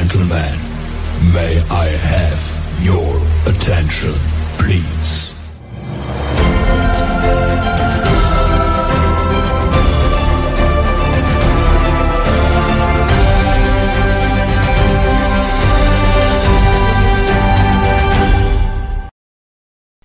gentlemen, may I have your attention, please.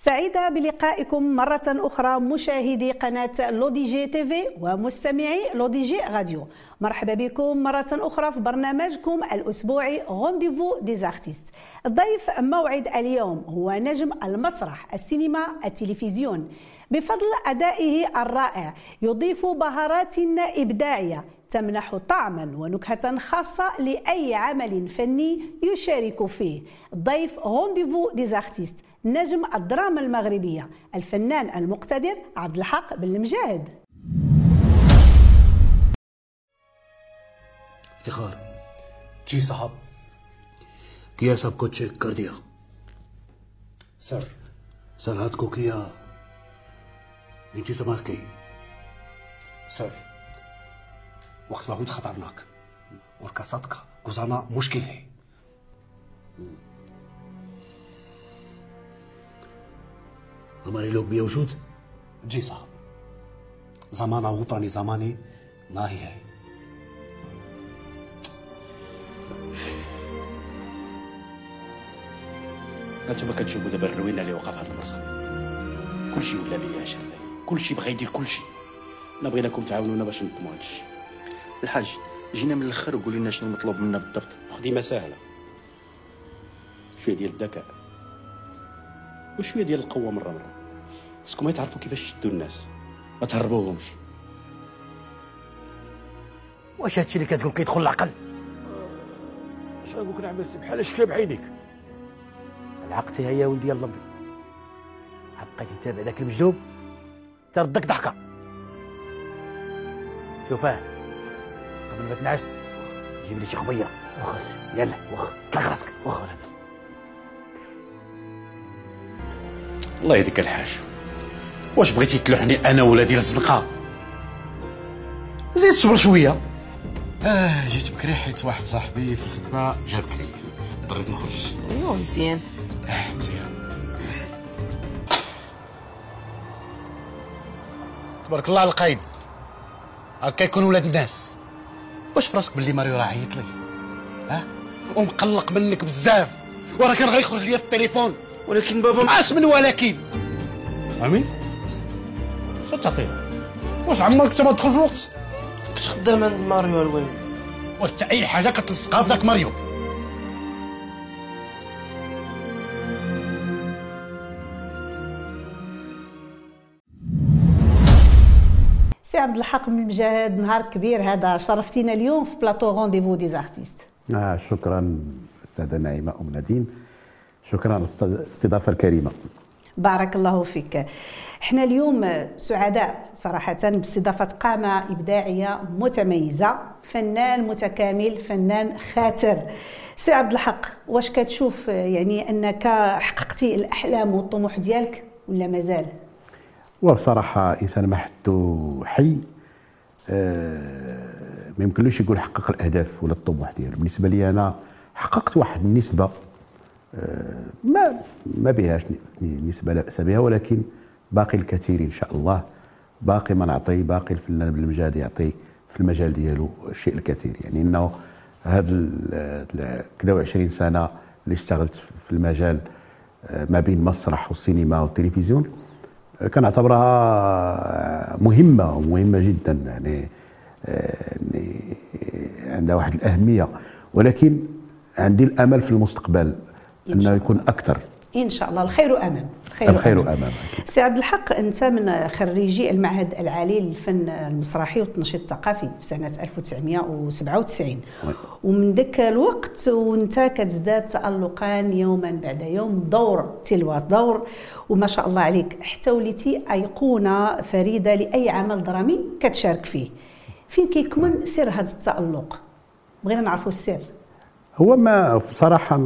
سعيدة بلقائكم مرة أخرى مشاهدي قناة لودجي تيفي ومستمعي لودجي راديو. مرحبا بكم مرة أخرى في برنامجكم الأسبوعي رونديفو ديزارتست. ضيف موعد اليوم هو نجم المسرح، السينما، التلفزيون. بفضل أدائه الرائع يضيف بهارات إبداعية تمنح طعما ونكهة خاصة لأي عمل فني يشارك فيه. ضيف رونديفو ديزارتست نجم الدراما المغربية الفنان المقتدر عبد الحق بن المجاهد. افتخار जी साहब किया सब कुछ चेक कर दिया सर सरहद को किया नीचे समाज गई सर वक्त बहुत खतरनाक और कसद का गुजारना मुश्किल है हमारे लोग भी औषध जी साहब जमाना वो पुराने जमाने ना ही है انتم ما كتشوفوا دابا الروينه اللي وقع في هذا المرصد كلشي ولا بيا شر كلشي بغا يدير كلشي حنا بغيناكم تعاونونا باش نطمعوا هادشي الحاج جينا من الاخر وقول لنا شنو مطلوب منا بالضبط خديمه سهله شويه ديال الذكاء وشويه ديال القوه مره خصكم غير تعرفوا كيفاش تشدوا الناس ما تهربوهمش واش هادشي اللي كتقول كيدخل العقل اش غنقول نعبس بحال شفتها بعينيك عقتها يا ولدي يلا بي حقتي تابع ذاك المجذوب تردك ضحكه شوفاه قبل ما تنعس جيب لي شي خبيه وخص يلا وخ طلق راسك وخ الله يهديك الحاج واش بغيتي تلوحني انا ولا ديال الزنقه زيد صبر شويه جيت بكري حيت واحد صاحبي في الخدمه جاب لي اضطريت نخرج ايوا مزيان مزيان تبارك الله على القايد هكا يكون ولاد الناس واش فراسك باللي ماريو راه عيط لي ها ومقلق منك بزاف وراه كان غيخرج ليا في التليفون ولكن بابا معاش من ولكن امين شنو تعطيه واش عمرك انت ما تدخل في الوقت كنت خدام عند ماريو الوالد واش حتى اي حاجه كتلصقها في ذاك ماريو سي عبد الحق بن المجاهد نهار كبير هذا شرفتينا اليوم في بلاطو رونديفو ديزارتيست. شكرا استاذه نعيمه ام نادين شكرا على الاستضافه الكريمه. بارك الله فيك. احنا اليوم سعداء صراحه باستضافه قامه ابداعيه متميزه فنان متكامل فنان خاتر. سي عبد الحق واش كتشوف يعني انك حققتي الاحلام والطموح ديالك ولا مازال؟ وبصراحة إنسان ما حدو حي ما يمكنلوش يقول حقق الأهداف ولا الطموح ديالو بالنسبة لي أنا حققت واحد النسبة ما بهاش نسبة لا بأس بها ولكن باقي الكثير إن شاء الله باقي ما نعطي باقي الفنان بالمجال يعطي في المجال ديالو الشيء الكثير يعني أنه هاد كدا 20 سنة اللي اشتغلت في المجال ما بين مسرح والسينما والتلفزيون كنعتبرها مهمة جدا يعني عندها واحد الأهمية ولكن عندي الأمل في المستقبل أنه يكون أكثر إن شاء الله الخير أمام الخير أمام. سي عبد الحق أنت من خريجي المعهد العالي للفن المسرحي والتنشيط الثقافي في سنة 1997 ومن ذاك الوقت وأنت كتزداد تألقا يوما بعد يوم دور تلو دور وما شاء الله عليك حتى وليتي أيقونة فريدة لأي عمل درامي كتشارك فيه فين كيكمن سر هذا التألق بغينا نعرفوا السر هو ما بصراحة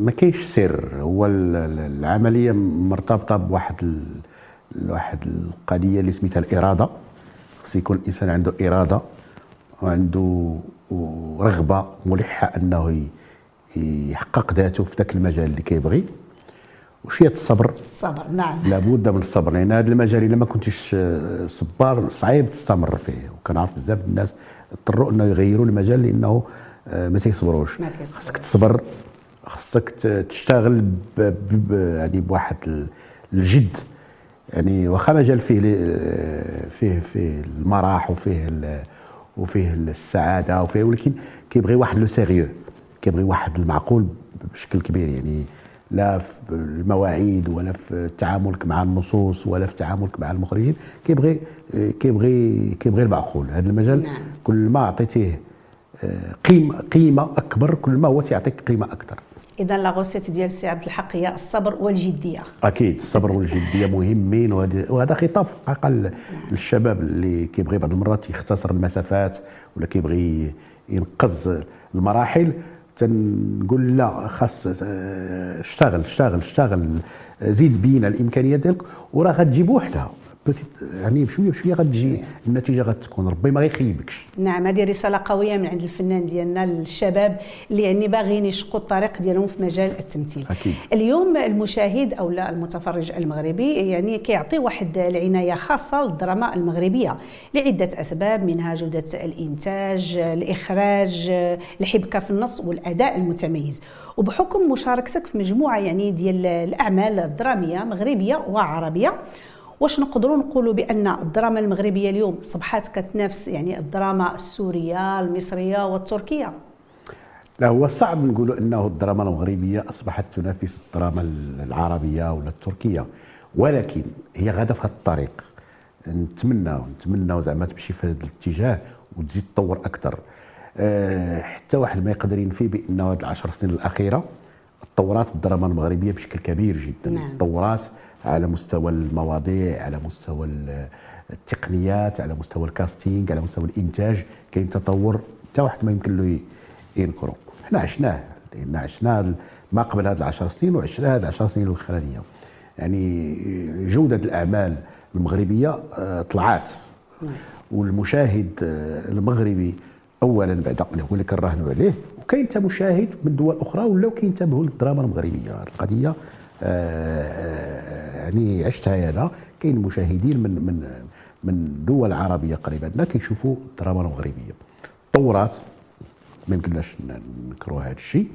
ما كاينش سر هو العملية مرتبطة بواحد القضية اللي سميتها الإرادة خص يكون الإنسان عنده إرادة وعنده رغبة ملحة أنه يحقق ذاته في ذاك المجال اللي كيبغي، وشويه الصبر. الصبر نعم، لابد من الصبر، لان هذا المجال الا ما كنتيش صبار صعيب تستمر فيه. وكنعرف بزاف الناس اضطروا انه يغيروا المجال لانه ما تيصبروش. خاصك تصبر، خاصك تشتغل يعني بواحد الجد، يعني واخا مجال فيه المرح وفيه السعاده وفيه، ولكن كيبغي واحد لو سيريو، كيبغي واحد المعقول بشكل كبير. يعني لا في المواعيد ولا في تعاملك مع النصوص ولا في تعاملك مع المخرجين، كيبغي المعقول. هذا المجال نعم، كل ما عطيتيه قيمه اكبر، كل ما هو تيعطيك قيمه اكثر. اذا لا غوسيت ديال السي عبد الحق هي الصبر والجديه. اكيد الصبر والجديه مهمين، وهذا خطاب اقل للشباب اللي كيبغي بعض المرات يختصر المسافات ولا كيبغي ينقز المراحل. تنقول لا، خاص اشتغل اشتغل اشتغل، زيد بينا الامكانيات ديالك وراه غتجيب وحدها، يعني بشويه بشويه غتجي النتيجه، غتكون ربي ما غيخيبكش. نعم، هذه رساله قويه من عند الفنان ديالنا للشباب اللي يعني باغيين يشقوا الطريق ديالهم في مجال التمثيل. أكيد. اليوم المشاهد او لا المتفرج المغربي يعني كيعطي واحد العنايه خاصه للدراما المغربيه لعده اسباب، منها جوده الانتاج، الاخراج، الحبكه في النص والاداء المتميز. وبحكم مشاركتك في مجموعه يعني ديال الاعمال الدراميه مغربيه وعربيه، واش نقدروا نقولوا بان الدراما المغربيه اليوم صبحات كتنافس يعني الدراما السوريه المصريه والتركيه؟ لا، هو صعب نقولوا انه الدراما المغربيه اصبحت تنافس الدراما العربيه ولا التركيه، ولكن هي غاده في هذا الطريق. نتمنى زعما تمشي في هذا الاتجاه وتزيد تطور اكثر. حتى واحد ما يقدر ينفي بان هذه العشر سنين الاخيره تطورات الدراما المغربيه بشكل كبير جدا. نعم. تطورات على مستوى المواضيع، على مستوى التقنيات، على مستوى الكاستينج، على مستوى الانتاج، كاين تطور حتى واحد ما يمكن له ينكره. حنا عشناه ما قبل هذه العشر سنين، وعشنا هذه العشر سنين الاخرانيه. يعني جوده الاعمال المغربيه طلعات، والمشاهد المغربي اولا بعد هو اللي كنراهنوا عليه، وكاين حتى مشاهد من دول اخرى ولاو كينتبهوا للدراما المغربيه. هذه القضيه يعني عشتها انا، كاين مشاهدين من دول عربيه قريبه لنا كيشوفوا الدراما المغربيه. تطورات ما يمكنناش ننكروا هذا الشيء.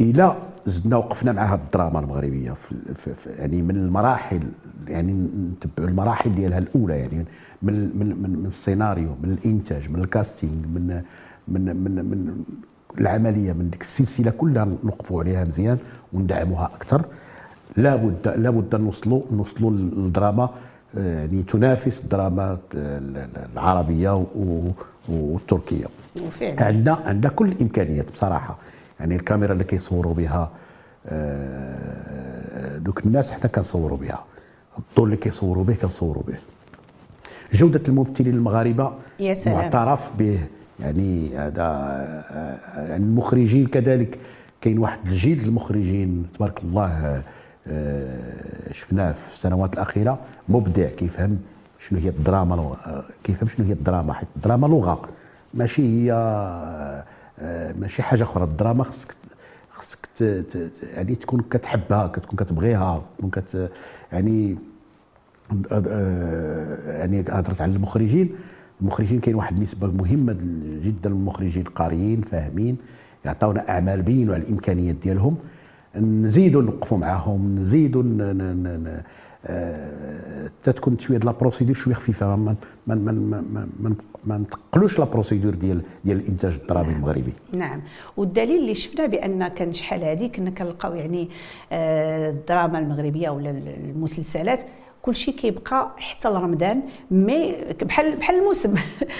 الى زدنا وقفنا مع هذه الدراما المغربيه يعني من المراحل، يعني نتبعوا المراحل ديالها الاولى، يعني من السيناريو، من الانتاج، من الكاستينج، من العمليه، من ديك السلسله كلها نوقفوا عليها مزيان وندعموها اكثر. لابد نوصلوا للدراما يعني تنافس الدراما العربيه والتركيه. وفعلا عندنا كل الامكانيات بصراحه. يعني الكاميرا اللي كيصوروا بها دوك الناس، حتى كنصوروا بها الضوء اللي كيصوروا به جوده الممثلين المغاربه معترف به. يعني هذا المخرجين كذلك، كاين واحد الجيل المخرجين تبارك الله شفناه في السنوات الاخيره مبدع، كيفهم شنو هي الدراما. حيت الدراما لغه، ماشي حاجه اخرى. الدراما خصك يعني تكون كتحبها، كتكون كتبغيها، يعني هضرت على المخرجين كاين واحد النسبه مهمه جدا من المخرجين قاريين فاهمين، يعطونا اعمال بينوا على الامكانيات ديالهم، نزيدوا نوقفوا معاهم، نزيدوا حتى تكون شويه لا بروسيدور شويه خفيفه، ما نتقلوش لا بروسيدور ديال الانتاج الدرامي المغربي. نعم، والدليل اللي شفنا بان كان شحال هذه كنا كنلقاو يعني الدراما المغربيه ولا المسلسلات كلشي كيبقى حتى لرمضان، مي بحال الموسم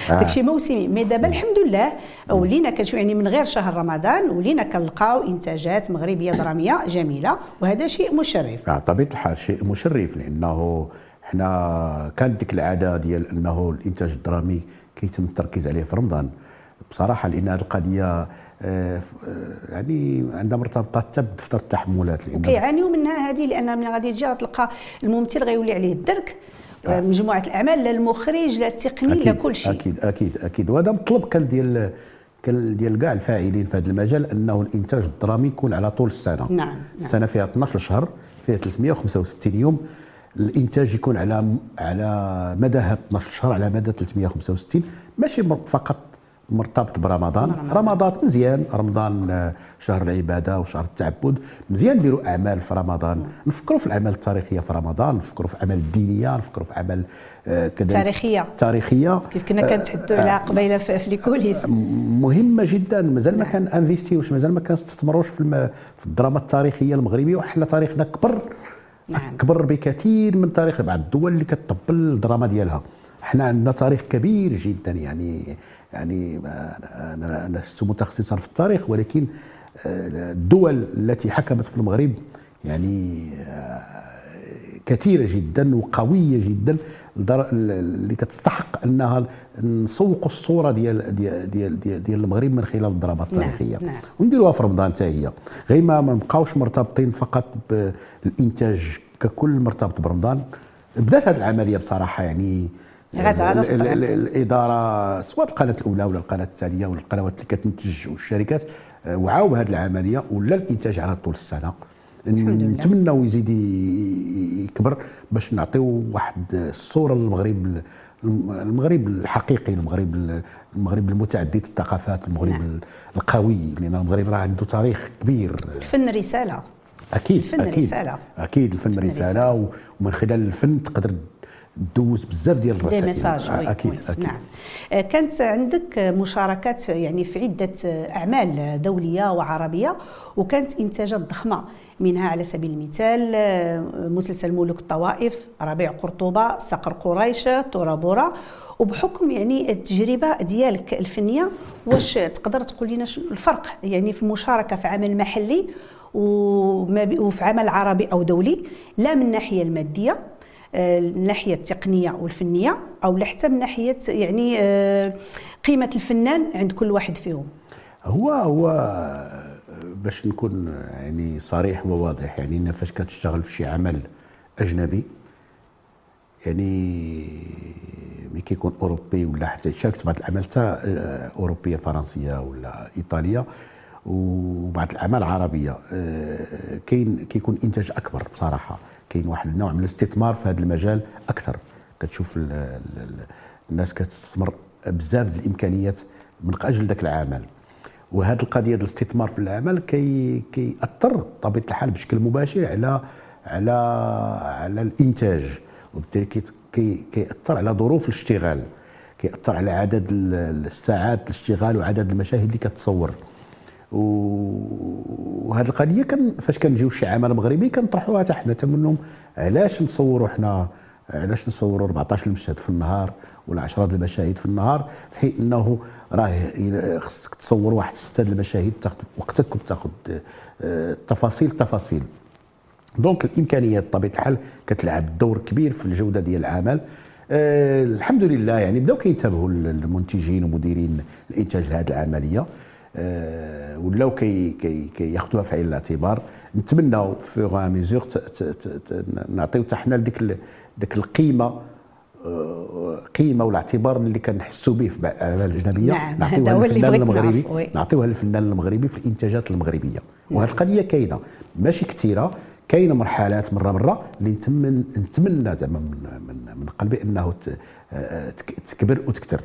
داكشي موسمي. مي دابا الحمد لله ولينا كنشوف يعني من غير شهر رمضان ولينا كنلقاو انتاجات مغربيه دراميه جميله، وهذا شيء مشرف. بطبيعه الحال شيء مشرف، لانه حنا كانت ديك العاده ديال انه الانتاج الدرامي كيتم التركيز عليه في رمضان بصراحه، لان هذه القضيه يعني عندها مرتبطه حتى بدفتر التحملات، لان كيعانيو منها هذه، لان ملي غادي تجي غتلقى الممثل غيولي عليه الدرك. مجموعه الاعمال، لا المخرج لا التقني لا كل شيء. اكيد وهذا مطلب كان ديال ديال كاع الفاعلين في هذا المجال انه الانتاج الدرامي يكون على طول السنه. نعم. السنه فيها 12 شهر، فيها 365 يوم. الانتاج يكون على مدى هاد 12 شهر، على مدى 365، ماشي فقط مرتبط برمضان. رمضان مزيان، رمضان شهر العباده وشهر التعبد، مزيان نديروا اعمال في رمضان، نفكروا في الاعمال التاريخيه في رمضان، نفكروا في اعمال دينيه، نفكروا في اعمال تاريخيه كيف كنا كنتحدوا عليها قبيله في الكوليس، مهمه جدا. مازال ما كان انفيستيوش، مازال ما كنستثمروش في الدراما التاريخيه المغربيه، وحنا تاريخنا كبر بكثير من تاريخ بعض الدول اللي كتطبل الدراما ديالها. حنا عندنا تاريخ كبير جدا، يعني انا لست متخصصا في التاريخ، ولكن الدول التي حكمت في المغرب يعني كثيره جدا وقويه جدا، اللي كتستحق انها نسوق الصوره ديال ديال ديال ديال, ديال المغرب من خلال الدراما التاريخيه. نعم. ونديروها في رمضان حتى هي، غير ما نبقاوش مرتبطين فقط بالانتاج ككل مرتبط برمضان. بدات هذه العمليه بصراحه، الاداره سواء القناه الاولى ولا القناه الثانيه ولا القنوات اللي كتنتج والشركات وعاو بهذه العمليه، ولا الانتاج على طول السنه. نتمنوا يزيد يكبر باش نعطيو واحد الصوره للمغرب، المغرب الحقيقي، المغرب المتعدد الثقافات، المغرب القوي، لان المغرب راه عنده تاريخ كبير. الفن رساله، اكيد الفن رساله، اكيد الفن رساله، ومن خلال الفن تقدر دوز بزاف ديال الرسائل. أكيد. نعم. كانت عندك مشاركات في عدة أعمال دولية وعربية، وكانت إنتاجات ضخمة، منها على سبيل المثال مسلسل ملوك الطوائف، ربيع قرطوبه، صقر قريشه، تورا بورا. وبحكم التجربه ديالك الفنيه، واش تقدر تقول لنا الفرق في المشاركه في عمل محلي وفي عمل عربي أو دولي، لا من الناحية المادية، من ناحية التقنية والفنية، أو حتى من ناحية قيمة الفنان عند كل واحد فيهم؟ هو باش نكون صريح وواضح، فاش كتشتغل في شي عمل أجنبي، ملي كيكون أوروبي ولا حتى شاركت بعض الأعمال حتى أوروبية فرنسية ولا إيطالية، وبعض الأعمال عربية، كيكون إنتاج أكبر بصراحة، كاين واحد النوع من الاستثمار في هذا المجال اكثر. كتشوف الناس كتستثمر بزاف ديال الامكانيات من اجل ذاك العمل، وهذه القضيه ديال الاستثمار في العمل كيأثر بطبيعه الحال بشكل مباشر على الانتاج، وبالتالي كيأثر على ظروف الاشتغال، كيأثر على عدد الساعات الاشتغال وعدد المشاهد اللي كتصور. وهذه القضيه فاش كنجيو شي عمل مغربي كنطرحوها حتى حنا تمنهم، علاش نصوروا 14 مشهد في النهار ولا 10 المشاهد في النهار، حيت انه راه خصك تصور واحد 6 المشاهد، تاخذ وقتك وتاخذ التفاصيل. دونك الامكانيات بطبيعه الحال كتلعب دور كبير في الجوده ديال العمل. الحمد لله بداو كينتبهوا المنتجين ومديرين الانتاج لهذه العمليه، ولاو كياخذوها في عين الاعتبار. نتمناو فيغ ميزور نعطيو حتى حنا ديك القيمه، قيمه والاعتبار اللي كنحسوا به في الاعمال الاجنبيه، نعطيوها للفنان المغربي، نعطيوها للفنان المغربي في الانتاجات المغربيه. وهذه القضيه كاينه، ماشي كثيره، كاينه مرحلات مره اللي نتمنى زعما من قلبي انه تكبر وتكثر،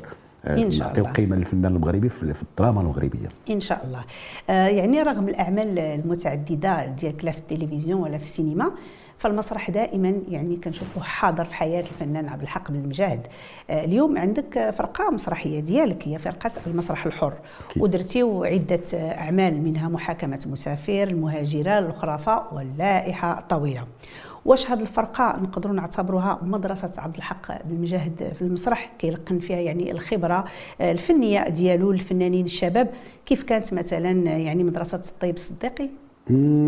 نعطيو قيمه للفنان المغربي في الدراما المغربيه ان شاء الله. رغم الاعمال المتعدده ديالك لا في التلفزيون ولا في السينما، فالمسرح دائما كنشوفوه حاضر في حياه الفنان عبد الحق بن المجاهد. اليوم عندك فرقه مسرحيه ديالك، هي فرقه المسرح الحر، ودرتيو عده اعمال، منها محاكمه مسافر، المهاجر، الخرافه، واللائحه طويله. واش هذه الفرقه نقدروا نعتبروها مدرسه عبد الحق بن المجاهد في المسرح، كيلقن فيها الخبره الفنيه ديالو الفنانين الشباب، كيف كانت مثلا مدرسه الطيب الصديقي؟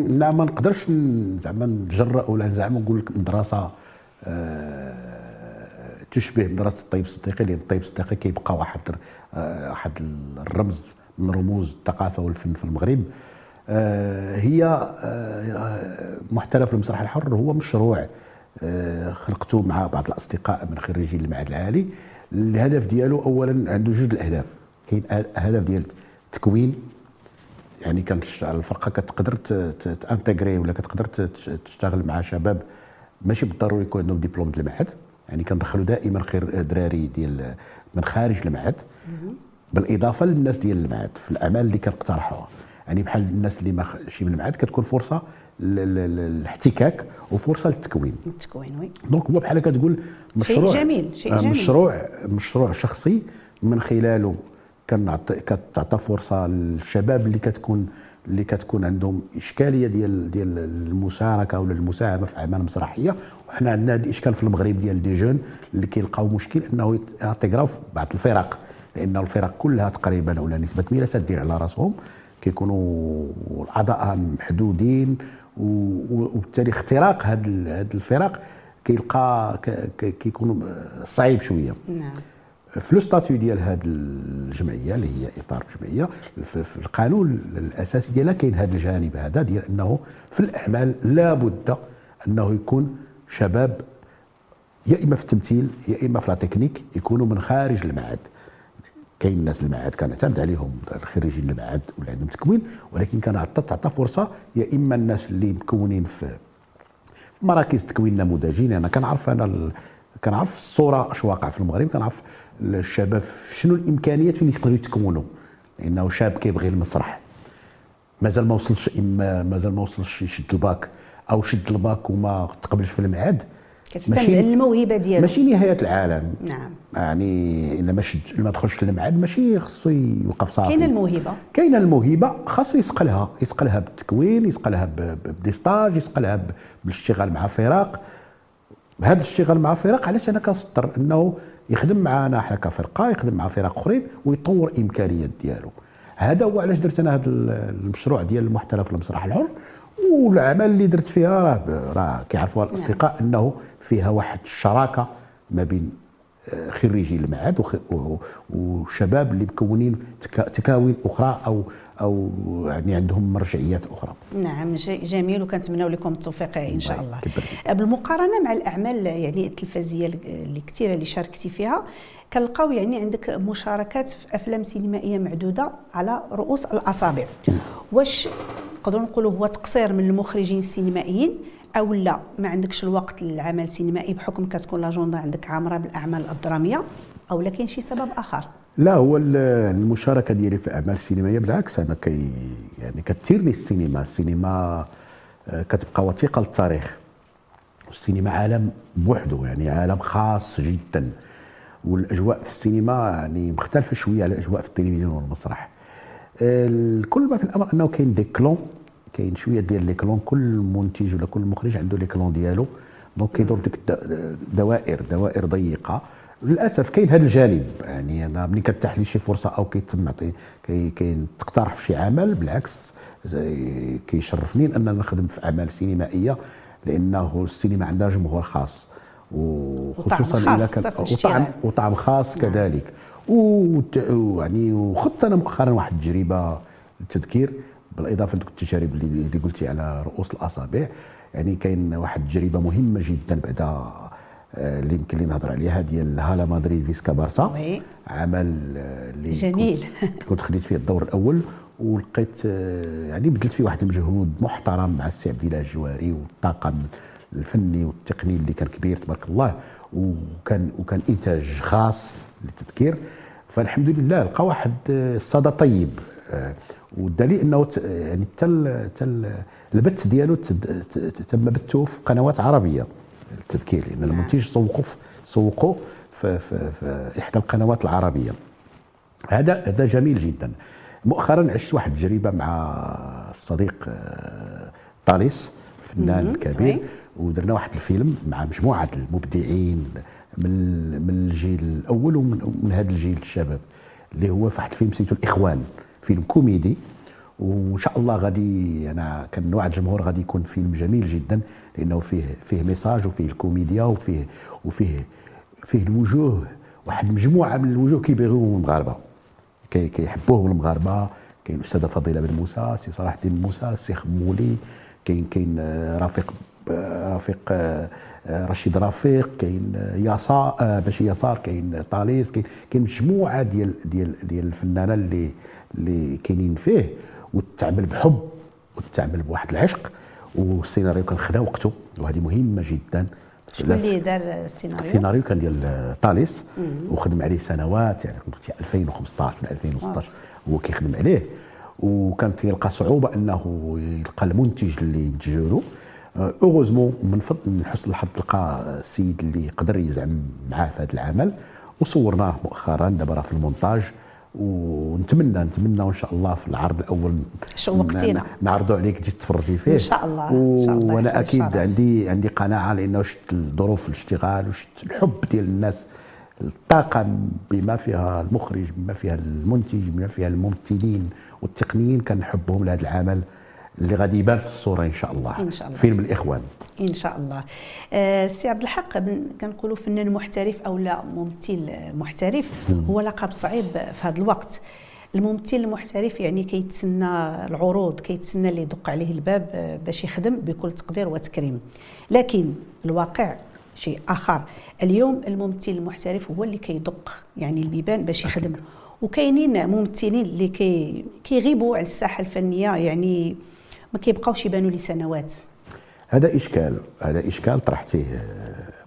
لا، ما نقدرش زعما نتجرأ ولا زعما نقول لك مدرسه تشبه مدرسه الطيب الصديقي، لان الطيب الصديقي كيبقى واحد الرمز من رموز الثقافه والفن في المغرب. هي محترف المسرح الحر هو مشروع خلقته مع بعض الأصدقاء من خريجين المعهد العالي. الهدف ديالو أولا عنده جوج الأهداف، كاين هدف ديال التكوين يعني كانت الفرقه كتقدر تانتيغري ولا كتقدر تشتغل مع شباب ماشي بالضروري يكون عندهم دبلوم ديال المعهد، يعني كندخلوا دائما خير دراري ديال من خارج المعهد بالاضافه للناس ديال المعهد في الاعمال اللي كنقترحوها، يعني بحال الناس اللي ماشي من المعهد كتكون فرصه للاحتكاك وفرصه للتكوين. التكوين وي. دونك هو بحال كتقول مشروع شيء جميل، شيء جميل، مشروع شخصي من خلاله كتعطى فرصه للشباب اللي كتكون عندهم اشكاليه ديال المشاركه ولا المساهمه في اعمال مسرحيه، وحنا عندنا هذا الاشكال في المغرب ديال دي جون اللي كيلقاو مشكل انه ينتجروا في بعض الفرق، لان الفرق كلها تقريبا ولا نسبه كبيره سادين على راسهم، كيكونوا اعضاءها محدودين، وبالتالي اختراق هذه الفرق كيلقى كيكون صعيب شويه. نعم. في لو ستاتيو ديال هذه الجمعيه اللي هي اطار الجمعيه في القانون الاساسي ديالها كاين هذا الجانب هذا ديال انه في الاعمال لابد انه يكون شباب يا اما في التمثيل يا اما في لا تكنيك يكونوا من خارج المعهد. كاين الناس المعهد كنعتمد عليهم الخريجين المعهد واللي عندهم تكوين، ولكن كنعطى فرصه يا اما الناس اللي مكونين في مراكز تكوين نموذجين. انا كنعرف كنعرف الصوره اش واقع في المغرب، كنعرف الشباب شنو الامكانيات اللي يقدروا يتكونوا، لانه شاب كيبغي المسرح مازال ما وصلش، اما مازال ما وصلش يشد الباك او شد الباك وما تقبلش في المعهد، كتستمع الموهبه ديالو ماشي نهايه العالم. نعم، يعني الا ما دخلش للمعهد ماشي خصو يوقف صافي. كاينه الموهبه خاصو يسقلها بالتكوين، يسقلها بديستاج، يسقلها بالاشتغال مع فرق. هذا الاشتغال مع فرق علاش انا كنسطر انه يخدم معنا حنا كفرقه، يخدم مع فرق اخرين ويطور امكانيات ديالو. هذا هو علاش درت انا هذا المشروع ديال المحترف المسرح الحر، والعمل اللي درت فيها راه كيعرفوها الاصدقاء انه فيها واحد الشراكه ما بين خريجي المعهد والشباب اللي مكونين تكاوين اخرى او يعني عندهم مرجعيات اخرى. نعم، جميل، وكنتمنوا لكم التوفيق ان شاء الله. بالمقارنه مع الاعمال يعني التلفزيونيه اللي كثيره اللي شاركتي فيها، كنلقاو يعني عندك مشاركات في افلام سينمائيه معدوده على رؤوس الاصابع. واش نقدروا نقولوا هو تقصير من المخرجين السينمائيين او لا؟ ما عندكش الوقت للعمل السينمائي بحكم كتكون لاجوندا عندك عامره بالاعمال الدراميه، او لا كاين شي سبب اخر؟ لا، هو المشاركه ديالي في الاعمال السينمائيه بالعكس انا يعني كتثيرني السينما كتبقى وثيقه للتاريخ، والسينما عالم بوحده، يعني عالم خاص جدا، والاجواء في السينما يعني مختلفه شويه على الاجواء في التلفزيون والمسرح. الكل ما في الامر انه كاين دي كلون، كاين شويه ديال لي كلون، كل منتج ولا كل مخرج عنده لي كلون ديالو، دونك كيدور ديك دوائر ضيقه. للاسف كاين هذا الجانب، يعني انا ملي كتتاح لي شي فرصه او كيتم تقترح في شي عمل بالعكس كيشرفني ان انا نخدم في اعمال سينمائيه، لانه السينما عندها جمهور خاص، وخصوصا الا كان وطعم خاص كذلك. ويعني وخدت انا مؤخرا واحد التجربه للتذكير بالاضافه لذوك التجارب اللي قلتي على رؤوس الاصابع، يعني كاين واحد التجربه مهمه جدا بعدا اللي يمكن لي نهضر عليها ديال هالا مدريد فيسكا بارسا، عمل اللي جميل كنت خديت فيه الدور الاول، ولقيت يعني بدلت فيه واحد المجهود محترم مع السي عبد الله الجواري والطاقم الفني والتقني اللي كان كبير تبارك الله، وكان انتاج خاص للتذكير. فالحمد لله لقى واحد الصدى طيب، والدليل انه يعني البث ديالو تم بثه في قنوات عربيه التذكير، لان المنتج سوقوه في احدى القنوات العربيه. هذا جميل جدا. مؤخرا عشت واحد التجربه مع الصديق طالس الفنان الكبير، ودرنا واحد الفيلم مع مجموعه المبدعين من الجيل الاول ومن هذا الجيل الشباب، اللي هو في واحد الفيلم سميتو الاخوان، فيلم كوميدي، وان شاء الله غادي انا كنوعد الجمهور غادي يكون فيلم جميل جدا، لانه فيه ميساج وفيه الكوميديا وفيه الوجوه، واحد المجموعه من الوجوه كيبغيوهم المغاربه، كيحبوهم المغاربه. كاين الاستاذه فضيله بن موسى، سي صلاح الدين موسى، سي خمولي، كاين رفيق رفيق رشيد رفيق، كاين يسار ماشي يسار، كاين طالس، كاين مجموعه ديال الفنانه اللي كاينين فيه، وتعمل بحب وتعمل بواحد العشق، والسيناريو كان خدا وقته، وهذه مهمه جدا. شكون اللي دار السيناريو؟ السيناريو كان ديال طالس وخدم عليه سنوات، يعني كنت 2015 من 2016 هو كيخدم عليه، وكان تيلقى صعوبه انه يلقى المنتج اللي ينتج له. اوغوزمون من فضل من حسن الحظ تلقى السيد اللي قدر يزعم معاه في هذا العمل، وصورناه مؤخرا دابا راه في المونتاج، ونتمنى وان شاء الله في العرض الاول شوقتينا نعرضوا عليك تجي تفرجي فيه ان شاء الله. وانا اكيد عندي قناعه، لانه شفت ظروف الاشتغال وشفت الحب ديال الناس، الطاقه بما فيها المخرج، بما فيها المنتج، بما فيها الممثلين والتقنيين، كان حبهم لهذا العمل اللي غادي يبان في الصوره ان شاء الله. فيلم الاخوان ان شاء الله. السي عبد الحق، كنقولوا فنان محترف او لا ممثل محترف هو لقب صعيب في هذا الوقت. الممثل المحترف يعني كيتسنى العروض، كيتسنى اللي يدق عليه الباب باش يخدم بكل تقدير وتكريم، لكن الواقع شيء اخر. اليوم الممثل المحترف هو اللي كيدق يعني البيبان باش يخدم، وكاينين ممثلين اللي كيغيبوا على الساحه الفنيه، يعني ما كيبقاوش يبانوا لسنوات. هذا اشكال طرحتيه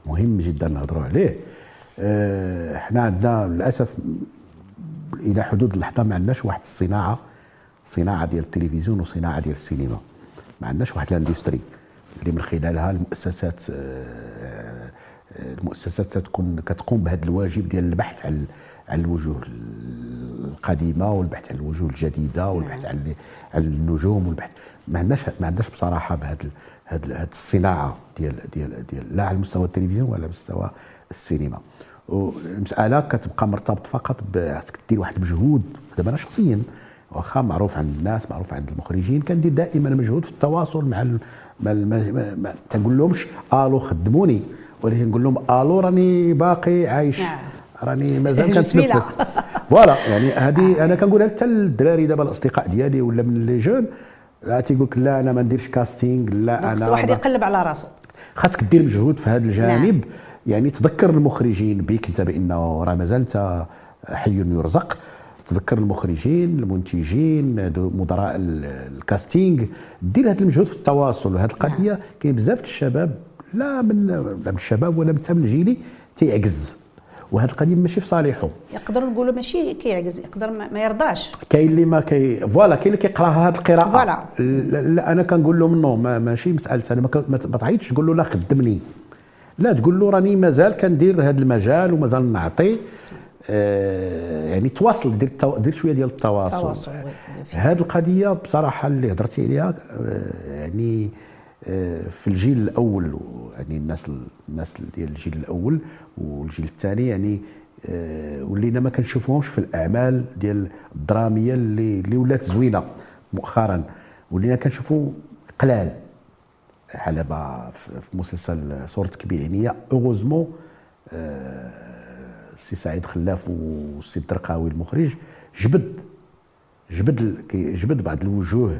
مهم جدا نهضروا عليه. حنا عندنا للاسف الى حدود اللحظه ما عندناش واحد صناعه ديال التلفزيون وصناعه ديال السينما، ما عندناش واحد الاندستري اللي من خلالها المؤسسات تكون كتقوم بهذا الواجب ديال البحث على الوجوه القديمه، والبحث على الوجوه الجديده، والبحث على النجوم، والبحث ما عندناش بصراحه بهذه الصناعه ديال لا على مستوى التلفزيون ولا مستوى السينما. المساله كتبقى مرتبط فقط خاصك دير واحد المجهود. دابا انا شخصيا واخا معروف عند الناس، معروف عند المخرجين، كندير دائما مجهود في التواصل مع ما تنقول لهمش الو خدموني، ولكن نقول لهم الو راني باقي عايش، راني مازال كنتنفس. فوالا يعني هذه انا كنقولها حتى للدراري دابا، الاصدقاء ديالي ولا من لي جون، لا تيقول لك لا انا ما نديرش كاستينغ، لا انا واحد يقلب على راسو. خاصك دير مجهود في هذا الجانب، يعني تذكر المخرجين بك انت بانه راه مازال انت حي يرزق، تذكر المخرجين، المنتجين، مدراء الكاستينغ، دير هذا المجهود في التواصل. وهذه القضيه كاين بزاف الشباب، لا من الشباب ولا حتى من جيلي، تيعجز، وهذا القضيه ماشي في صالحه. يقدروا نقولوا ماشي كيعجز، يقدر ما يرضاش. كاين اللي ما كي فوالا، كاين اللي كيقراها هذه القراءه. فوالا لا انا كنقول لهم نو، ماشي مساله انا ما تعيطش تقول له لا خدمني، لا تقول له راني مازال كندير هذا المجال ومازال نعطي. يعني تواصل، دير شويه ديال التواصل. هذه القضيه بصراحه اللي هضرتي عليها، يعني في الجيل الاول، يعني الناس ديال الجيل الاول والجيل الثاني، يعني ولينا ما كنشوفوهمش في الاعمال ديال الدراميه اللي ولات زوينه مؤخرا، ولينا كنشوفوا قلال. على ما في مسلسل صورتك بعينيا، اوغوزمون السي سعيد خلاف والسي الدرقاوي المخرج جبد بعض الوجوه،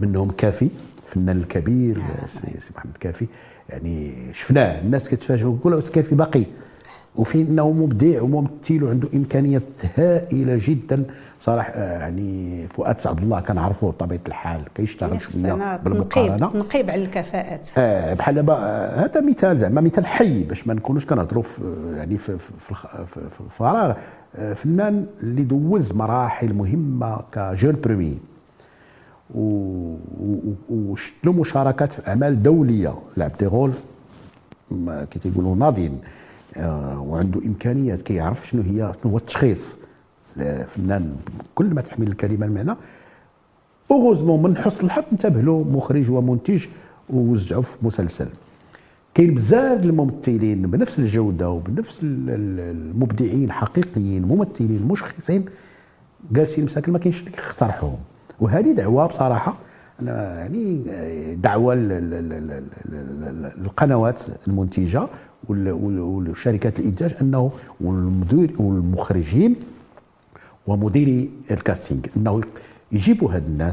منهم كافي الفنان الكبير سي محمد الكافي، يعني شفناه الناس كتفاجئوا كلها، كافي باقي وفي انه مبدع وممثل وعنده امكانيات هائله جدا صراحه. يعني فؤاد سعد الله كنعرفوه بطبيعه الحال كيشتغل شويه بالمقارنه، نقيب على الكفاءات. بحال دابا هذا مثال، زعما مثال حي باش ما نكونوش كنهضروا يعني في الفراغ. فنان اللي دوز مراحل مهمه كجون برومي، وشفت له مشاركات في اعمال دوليه، لعب دي رول كي تيقولوا ناضين، وعنده امكانيات، كيعرف شنو هو التشخيص. الفنان كل ما تحمل الكلمه المعنى. اوغوزمون من حسن الحظ انتبه له مخرج ومنتج ووزعوا في مسلسل. كاين بزاف الممثلين بنفس الجوده وبنفس المبدعين حقيقيين، ممثلين مشخصين جالسين مساكن ما كاينش اللي كيقترحوهم. وهذه دعوه بصراحه، انا يعني دعوه للقنوات المنتجه والشركات الانتاج انه والمخرجين ومديري الكاستينغ انه يجيبوا هاد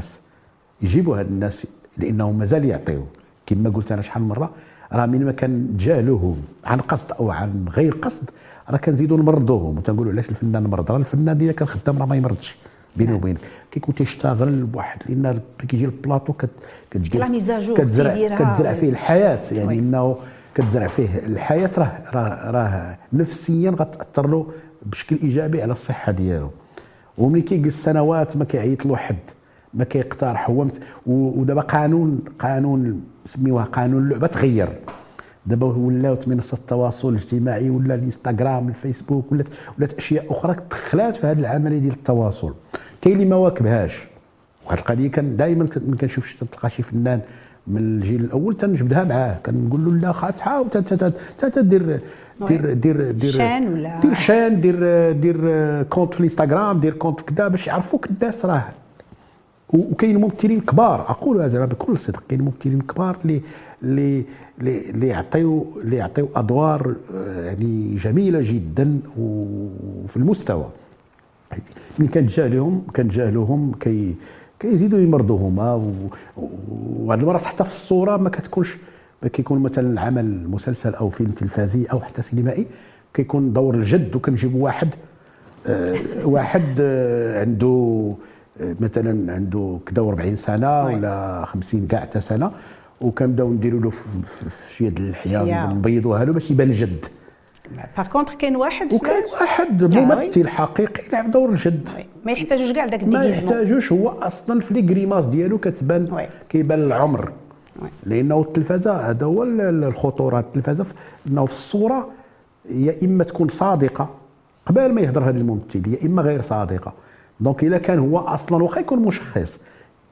الناس، لانهم مازال يعطيو كما قلت انا شحال من مره راه من ما كنتجاهلوهم عن قصد او عن غير قصد راه كنزيدوا نمرضوهم وتنقولوا علاش الفنان مرض. راه الفنان اللي كان خدام راه ما يمرضش بينه وبينك، كيكون تيشتغل بواحد لان كيجي البلاطو كتزرع فيه الحياه، يعني انه كتزرع فيه الحياه راه نفسيا غتاثر له بشكل ايجابي على الصحه ديالو. وملي كيجلس سنوات ما كيعيط له حد ما كيقترح هو ودابا قانون سميوه قانون اللعبه تغير، دابا ولاوت منصات التواصل الاجتماعي ولا الانستغرام الفيسبوك ولات اشياء اخرى دخلات في هذه العمليه ديال التواصل. كاين اللي ما واكبهاش، وهاد القضيه كان دائما ملي كنشوف شي تلقى شي فنان من الجيل الاول تنجبدها معاه كنقول له لا خاص تحاول دير شان ولا دير شان دير كونت في الانستغرام دير كونت كذا باش يعرفوا الناس. راه وكاين ممثلين كبار اقولها زعما بكل صدق، كاين ممثلين كبار اللي يعطيو ادوار يعني جميله جدا وفي المستوى، ملي كنتجاهلوهم كيزيدوا يمرضوهم. وهاد المرات حتى في الصوره ما كيكون مثلا عمل مسلسل او فيلم تلفزيوني او حتى سينمائي كيكون دور الجد وكنجيبوا واحد عنده مثلا عنده كدا 40 سنه ولا 50 كاع حتى سنه، وكنبداو نديروا له في شي يد الحياه ونبيضوها له باش يبان الجد. باغ كونتر كاين واحد ممثل حقيقي يلعب دور الجد ما يحتاجوش كاع داك الديكيزمون، ما يحتاجوش، هو اصلا في لي غريماس ديالو كيبان العمر. لانه التلفزه هذا هو الخطوره، التلفزه انه في الصوره يا اما تكون صادقه قبل ما يهضر هذا الممثل يا اما غير صادقه. دونك الا كان هو اصلا واخا يكون مشخص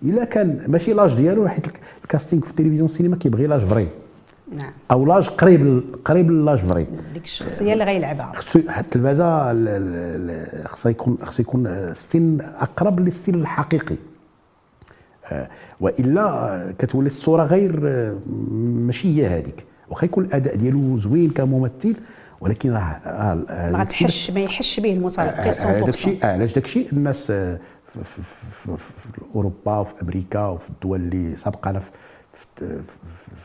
الا كان ماشي لاج ديالو، حيت الكاستينغ في التلفزيون السينما كيبغي لاج فري او لاج قريب للاج فري ديك الشخصيه اللي غيلعبها. التلفزه خصو يكون السن اقرب للسن الحقيقي، والا كتولي الصوره غير ماشي هي هذيك. واخا يكون الاداء ديالو زوين كممثل ولكن راه ما يحش به المسابقه 100%. علاش داكشي الناس في اوروبا وفي امريكا وفي الدول اللي سبقنا في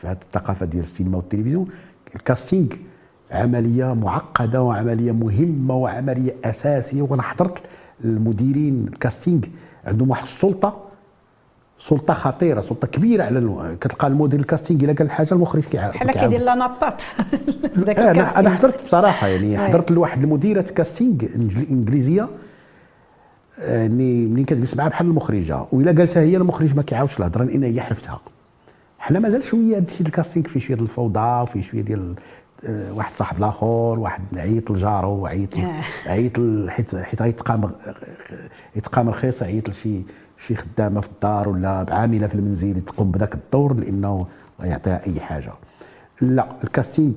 هذه الثقافه ديال السينما والتلفزيون، الكاستينغ عمليه معقده وعمليه مهمه وعمليه اساسيه. وانا حضرت المديرين الكاستينغ عندهم واحد سلطه خطيره، سلطه كبيره على كتلقى المدير الكاستينغ الا كان حاجه المخرج كيعاود بحال كيدير لا ناباط. انا حضرت بصراحه، يعني حضرت لواحد المديره كاستينغ انجليزيه، يعني ملي كتجلس معها بحال المخرجه والا قالتها هي المخرج ما كيعاودش الهضره لان هي حلفتها. حنا مازال شويه هادشي ديال الكاستينغ فيه شويه ديال الفوضى وفيه شويه ديال واحد صاحب الاخر واحد عيط لجارو عيط حيت غيتقام رخيص، عيط لشي خدامه في الدار ولا عامله في المنزل تقوم بذاك الدور لانه يعطيها اي حاجه. لا، الكاستينغ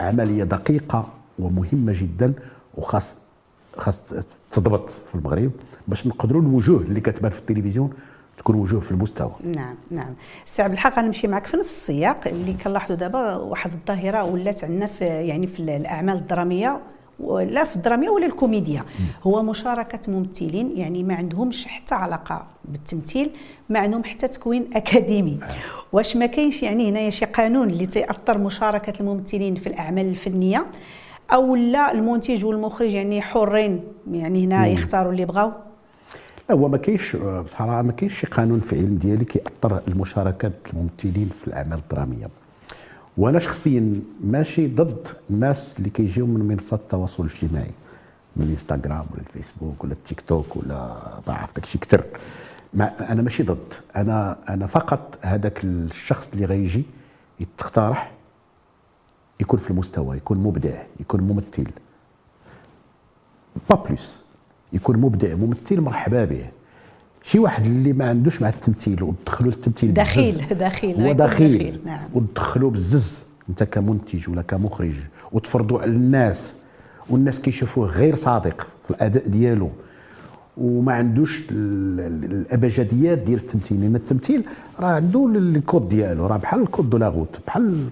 عمليه دقيقه ومهمه جدا وخاص تضبط في المغرب باش نقدروا الوجوه اللي كتبان في التلفزيون تكون وجوه في المستوى. نعم سي عبد الحق، غنمشي معك في نفس السياق اللي كنلاحظوا دابا واحد الظاهره ولات عندنا في الاعمال الدراميه، ولا في الدراميه ولا الكوميديا، هو مشاركه ممثلين يعني ما عندهمش حتى علاقه بالتمثيل، ما عندهم حتى تكوين اكاديمي. واش ما كاينش يعني هنايا شي قانون اللي تيأثر مشاركه الممثلين في الاعمال الفنيه، او لا المنتج والمخرج يعني حرين يعني هنا يختاروا اللي بغاو؟ لا، هو ما كاينش بصراحه، ما كاينش شي قانون في العلم ديالي كيأثر المشاركات الممثلين في الاعمال الدراميه. وانا شخصيا ماشي ضد الناس اللي كيجيو من منصات التواصل الاجتماعي، من الانستغرام ولا الفيسبوك ولا التيك توك ولا ضاع داكشي كثر، انا ماشي ضد. انا فقط هذاك الشخص اللي غيجي يتقترح يكون في المستوى، يكون مبدع، يكون ممثل، با بلوس. يكون مبدع ممثل مرحبا به. شي واحد اللي ما عندوش مع التمثيل ودخلوا للتمثيل دخيل نعم، ودخلوا بزز انت كمنتج ولا كمخرج وتفرضوا على الناس والناس كيشوفوه غير صادق في الاداء ديالو وما عندوش الابجديات ديال التمثيل، لان التمثيل راه عنده الكود ديالو، راه بحال الكود دولاغوت، بحال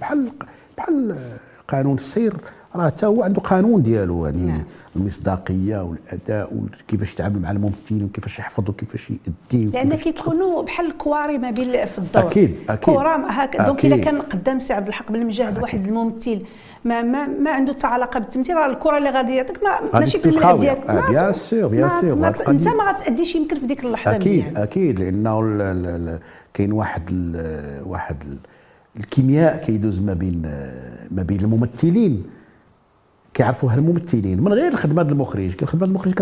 قانون السير راه حتى هو عنده قانون ديالو، يعني نعم. المصداقيه والاداء وكيفاش يتعامل مع الممثل وكيفاش يحفظه وكيفاش يأديه، لان كيكونوا بحال الكواري ما بين في الدور. اكيد اكيد كورام هكا. دونك الا كان قدام سي عبد الحق بن المجاهد واحد الممثل ما عنده حتى علاقه بالتمثيل، راه الكره اللي غادي يعطيك ماشي في الملعب ديالك. بيان سيغ بيان سيغ، انت ما غاتاديش يمكن في ديك اللحظه. اكيد مزيان. اكيد، لانه كاين واحد الكيمياء كيدوز ما بين الممثلين، كيعرفوها الممثلين من غير الخدمه ديال المخرج. الخدمه ديال المخرج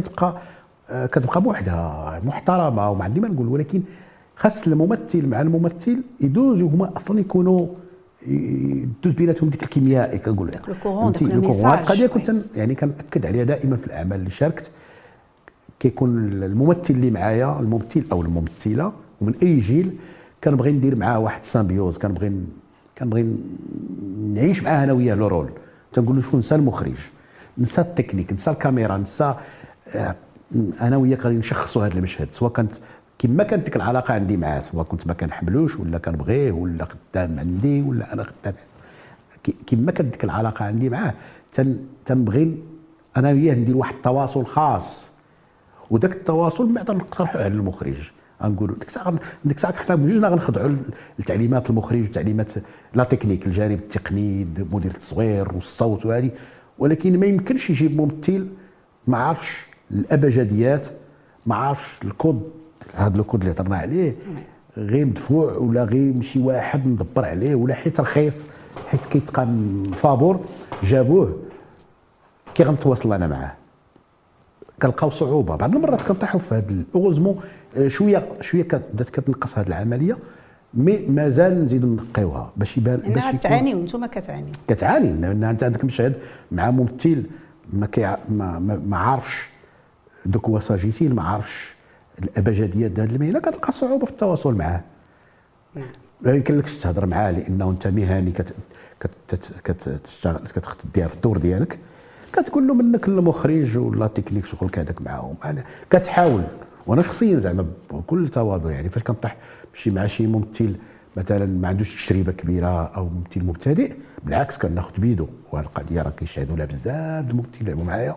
كتبقى بوحدها محترمه وما عندي ما نقول، ولكن خاص الممثل مع الممثل يدوزوا هما اصلا يكونوا دوز بيناتهم ديك الكيمياء. كنقول لك الكورون القضيه كنت يعني كنأكد عليها دائما في الاعمال اللي شاركت، كيكون الممثل اللي معايا الممثل او الممثله ومن اي جيل كنبغي ندير معاه واحد السامبيوز، كنبغي نعيش معاه انا وياه لو رول. تنقول له شكون، نسى المخرج نسى التكنيك نسى الكاميرا نسى، انا وياك غادي نشخصوا هذا المشهد، سواء كانت كما كانت ديك العلاقه عندي معاه، سواء كنت ما كنحملوش ولا كنبغيه ولا خدام عندي ولا انا خدام، كما كانت ديك العلاقه عندي معاه تنبغي انا وياه ندير واحد التواصل خاص. وداك التواصل بعدا نقترحوه على المخرج، غنقولوا ديك الساعه حنا بجوجنا غنخضعوا لتعليمات المخرج وتعليمات لا تكنيك، الجانب التقني مدير التصوير والصوت وهذه. ولكن ما يمكنش يجيب ممثل ما عارفش الابجديات، ما عارفش الكود، هذا الكود اللي هضرنا عليه غير مدفوع ولا غير شي واحد مدبر عليه ولا حيت رخيص حيت كيتقى فابور جابوه. كي غنتواصل انا معاه كنلقاو صعوبه، بعض المرات كنطيحوا في هذا اوغوزمون شويه بدات كتنقص هذه العمليه، مي مازال نزيد نقيوها باش يبان انها تعاني وانتم كتعاني. لان انت عندك مشهد مع ممثل ما عارفش دوك وساجيتين، ما عارفش الابجديات ديال المهنه، كتلقى صعوبه في التواصل معاه. نعم ما يمكنلكش تهضر معاه لانه انت مهني كتشتغل كتخديها في الدور ديالك، كتقول له منك المخرج ولا تكنيك شغل هذاك معاهم. انا كتحاول، وانا شخصيا زعما بكل تواضع يعني فاش كنطيح شي مع شي ممثل مثلا ما عندوش تجربه كبيره او ممثل مبتدئ، بالعكس كناخذ بيدو، وهذه القضيه راه كيشهدوا لها بزاف الممثلين اللي معايا،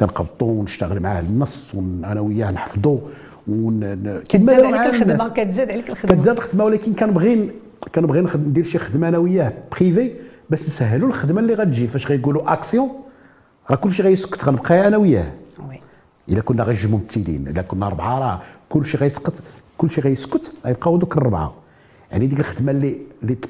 كنقبطو ونشتغل معاه النص وانا وياه نحفظو كتزاد عليك الخدمه كتزاد الخدمه. ولكن كنبغي ندير شي خدمه انا وياه بريفي باش نسهلوا الخدمه اللي غتجي. فاش غيقولوا اكسيون راه كلشي غيسكت، غنبقى انا وياه. وي الا كنا غير جوج ممثلين، الا كنا اربعه راه كلشي غيسكت غيبقاو دوك الربعه. يعني ديك الخدمه اللي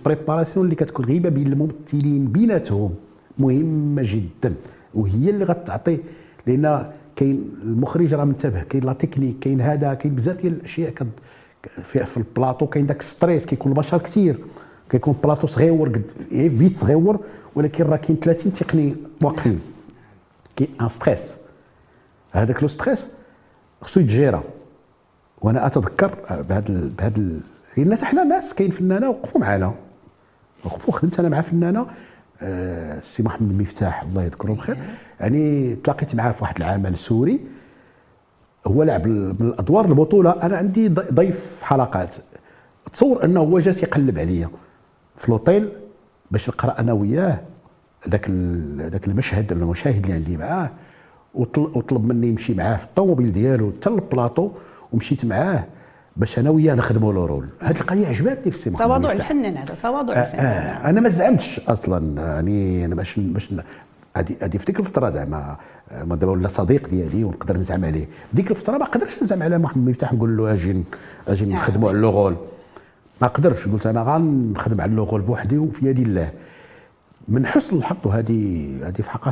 بريباراسيون اللي كتكون غيبه بين الممثلين بيناتهم مهمه جدا، وهي اللي غتعطي، لان كاين المخرج راه منتبه، كاين لا تكنيك، كاين هذا، كاين بزاف ديال الاشياء في البلاطو، كاين داك ستريس، كيكون البشر كثير، كيكون البلاطو صغيور بيت صغيور، ولكن راه كاين 30 تقني واقفين، كاين ان ستريس. هذاك لو ستريس خصو يتجيرا. وانا اتذكر بهذا لان حنا ناس، كاين فنانه وقفوا معنا، وقفوا خدمت انا مع فنانه السي محمد المفتاح الله يذكره بخير، يعني تلاقيت معاه في واحد العمل سوري، هو لعب من الادوار البطوله، انا عندي ضيف حلقات. تصور انه هو جا تيقلب عليا في لوطيل باش نقرا انا وياه ذاك المشاهد اللي عندي معاه، وطلب مني نمشي معاه في الطوموبيل ديالو حتى للبلاطو، ومشيت معاه باش انا وياه نخدموا لو رول. هذه القضيه عجبتني في السينما، تواضع الفنان هذا، تواضع الفنان. انا ما زعمتش اصلا، يعني انا باش هذه في ديك الفتره زعما دابا ولا صديق ديالي ونقدر نزعم عليه، ديك الفتره ما قدرتش نزعم على محمد المفتاح نقول له اجي نخدموا على لو رول، ما قدرتش. قلت انا غنخدم على لو رول بوحدي وفي يد الله. من حسن الحظ، هذه في حقها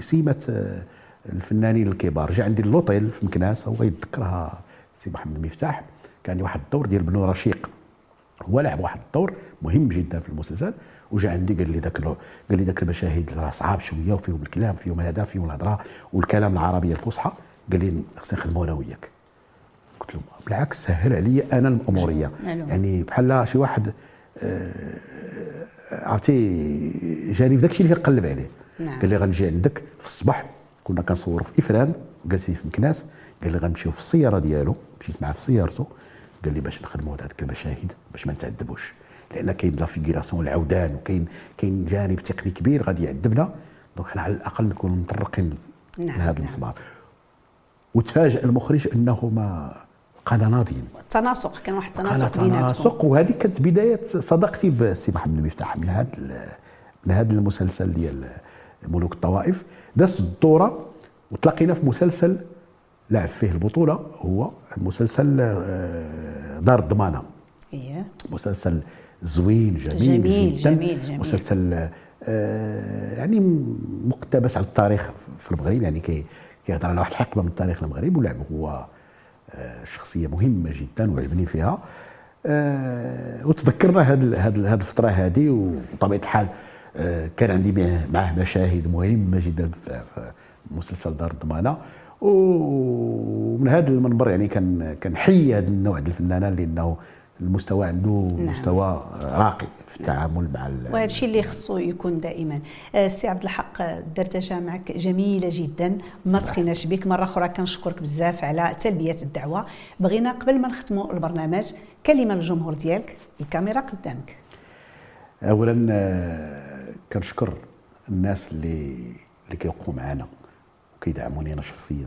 سمه الفنانين الكبار. جا عندي اللوطيل في مكناس، هو يتذكرها سي محمد المفتاح، كان عندي واحد الدور ديال بنو رشيق، هو لعب واحد الدور مهم جدا في المسلسل، وجا عندي قال لي داك المشاهد راه صعاب شويه وفيهم الكلام فيهم هذا فيهم الهضره والكلام العربيه الفصحى، قال لي خصني نخدموا انا وياك. قلت له بالعكس سهل عليا انا الاموريه، يعني بحال شي واحد عرفتي جاني في داك الشيء اللي كنقلب عليه. قال لي غنجي عندك في الصباح، كنا كنصوروا في افران وجالسين في مكناس، قال لي غنمشيو في السياره ديالو، مشيت معاه في سيارته، قال لي باش نخدموا هذاك المشاهد باش ما نتعذبوش، لان كاين لا فيغوراسيون العودان وكاين جانب تقني كبير غادي يعذبنا، دونك حنا على الاقل نكون مطرقين لهذا المسمار. وتفاجئ المخرج انه ما قال ناضين. التناسق كان واحد التناسق بيناتكم. التناسق، وهذه كانت بدايه صداقتي بسي محمد المفتاح من هذا المسلسل ديال ملوك الطوائف. دازت الدوره وتلاقينا في مسلسل لعب فيه البطوله، هو مسلسل دار الضمانه. اييه مسلسل زوين جميل جميل جدا. جميل مسلسل يعني مقتبس على التاريخ في المغرب، يعني كيهضر على واحد الحقبه من التاريخ المغرب، ولعب هو شخصيه مهمه جدا وعجبني فيها. وتذكرنا هذه الفتره هذه، وبطبيعه الحال كان عندي معه مشاهد مهمه جدا في مسلسل دار الضمانه. ومن هذا المنبر يعني كنحيي هذا النوع ديال الفنانين، لانه المستوى عنده مستوى راقي في التعامل مع وهذا الشيء اللي خصو يكون دائما. السي عبد الحق، الدردشه معك جميله جدا، ما سقيناش بك. مره اخرى كنشكرك بزاف على تلبيه الدعوه. بغينا قبل ما نختموا البرنامج كلمه للجمهور ديالك، الكاميرا قدامك. اولا كنشكر الناس اللي كيوقفوا معنا وكيدعموني انا شخصيا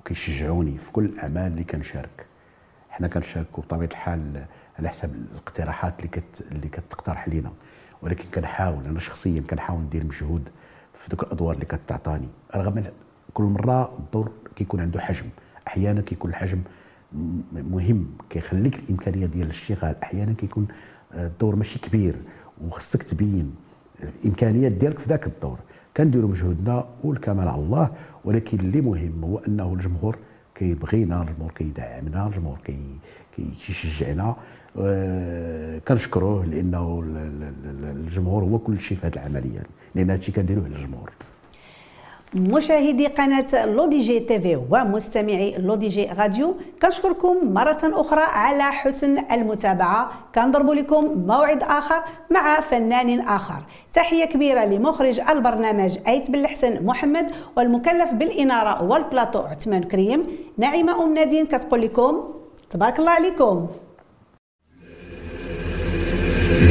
وكيشجعوني في كل الاعمال اللي كنشارك. حنا كنشاركوا بطبيعه الحال على حسب الاقتراحات اللي كتقترح لينا، ولكن كنحاول انا شخصيا ندير مجهود في ذوك الادوار اللي كتعطاني، رغم كل مره الدور كيكون عنده حجم. احيانا كيكون الحجم مهم كيخليك الامكانيه ديال الاشتغال، احيانا كيكون الدور ماشي كبير وخصك تبين الامكانيات ديالك في ذاك الدور. كنديروا مجهودنا والكمال على الله، ولكن اللي مهم هو انه الجمهور كيبغينا، الجمهور كيدعمنا، الجمهور كيشجعنا. كنشكروه لانه الجمهور هو كل شيء في هذه العمليه، لان هذا الشيء كنديروه للجمهور. مشاهدي قناه لودجي تيفي ومستمعي لودجي راديو، كنشكركم مره اخرى على حسن المتابعه. كنضرب لكم موعد اخر مع فنان اخر. تحيه كبيره لمخرج البرنامج ايت بلحسن محمد، والمكلف بالاناره والبلاطو عثمان كريم. نعيمه ام نادين كتقول لكم تبارك الله عليكم.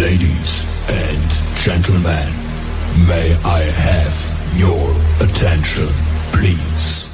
Ladies and gentlemen, may I have your attention, please.